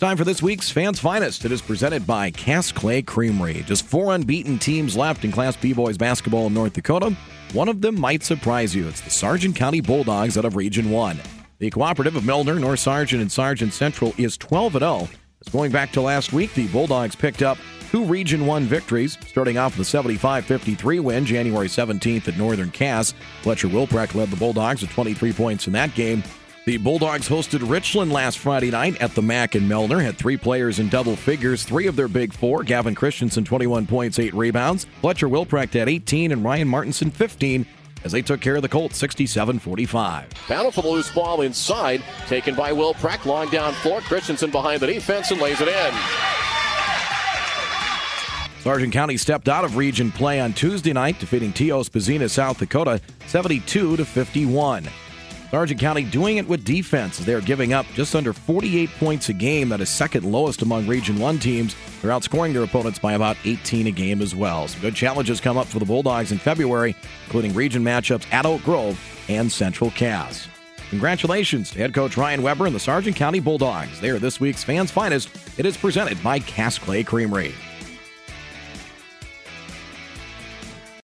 Time for this week's Fans Finest. It is presented by Cass Clay Creamery. Just 4 unbeaten teams left in Class B boys basketball in North Dakota. One of them might surprise you. It's the Sargent County Bulldogs out of Region 1. The cooperative of Milner, North Sargent, and Sargent Central is 12-0. As going back to last week, the Bulldogs picked up 2 Region 1 victories, starting off with a 75-53 win January 17th at Northern Cass. Fletcher Wilprecht led the Bulldogs with 23 points in that game. The Bulldogs hosted Richland last Friday night at the MAC in Milner, had 3 players in double figures, 3 of their big 4. Gavin Christensen, 21 points, 8 rebounds. Fletcher Wilprecht had 18 and Ryan Martinson, 15, as they took care of the Colts, 67-45. Battle for the loose ball inside, taken by Wilprecht, long down floor. Christensen behind the defense and lays it in. Sargent County stepped out of region play on Tuesday night, defeating T.O. Spazina, South Dakota, 72-51. Sargent County doing it with defense. They're giving up just under 48 points a game. That is second lowest among Region 1 teams. They're outscoring their opponents by about 18 a game as well. Some good challenges come up for the Bulldogs in February, including region matchups at Oak Grove and Central Cass. Congratulations to head coach Ryan Weber and the Sargent County Bulldogs. They are this week's Fans Finest. It is presented by Cass Clay Creamery.